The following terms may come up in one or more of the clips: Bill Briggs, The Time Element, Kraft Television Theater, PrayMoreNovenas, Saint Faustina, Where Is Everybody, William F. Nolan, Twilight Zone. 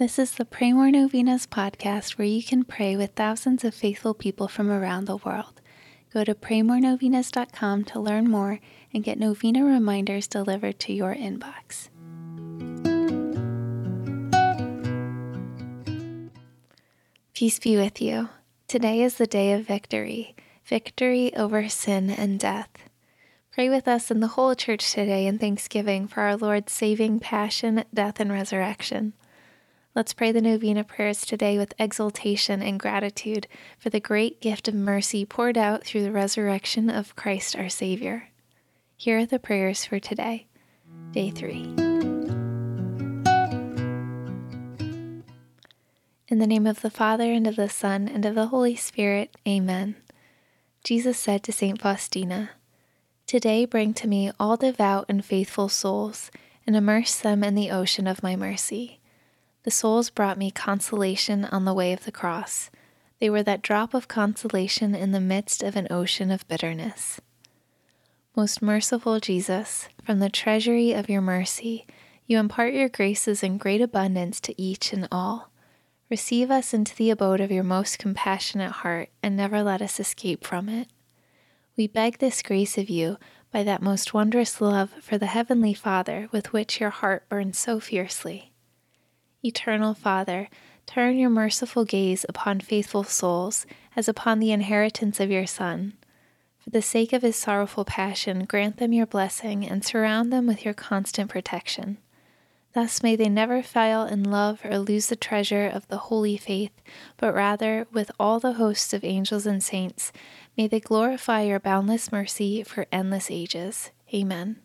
This is the Pray More Novenas podcast, where you can pray with thousands of faithful people from around the world. Go to PrayMoreNovenas.com to learn more and get novena reminders delivered to your inbox. Peace be with you. Today is the day of victory, victory over sin and death. Pray with us and the whole church today in thanksgiving for our Lord's saving passion, death, and resurrection. Let's pray the novena prayers today with exultation and gratitude for the great gift of mercy poured out through the resurrection of Christ our Savior. Here are the prayers for today, Day 3. In the name of the Father, and of the Son, and of the Holy Spirit, Amen. Jesus said to Saint Faustina, "Today bring to me all devout and faithful souls, and immerse them in the ocean of my mercy. The souls brought me consolation on the way of the cross. They were that drop of consolation in the midst of an ocean of bitterness." Most merciful Jesus, from the treasury of your mercy, you impart your graces in great abundance to each and all. Receive us into the abode of your most compassionate heart, and never let us escape from it. We beg this grace of you by that most wondrous love for the Heavenly Father with which your heart burns so fiercely. Eternal Father, turn your merciful gaze upon faithful souls as upon the inheritance of your Son. For the sake of his sorrowful passion, grant them your blessing and surround them with your constant protection. Thus may they never fail in love or lose the treasure of the holy faith, but rather, with all the hosts of angels and saints, may they glorify your boundless mercy for endless ages. Amen.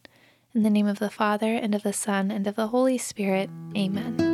In the name of the Father, and of the Son, and of the Holy Spirit. Amen.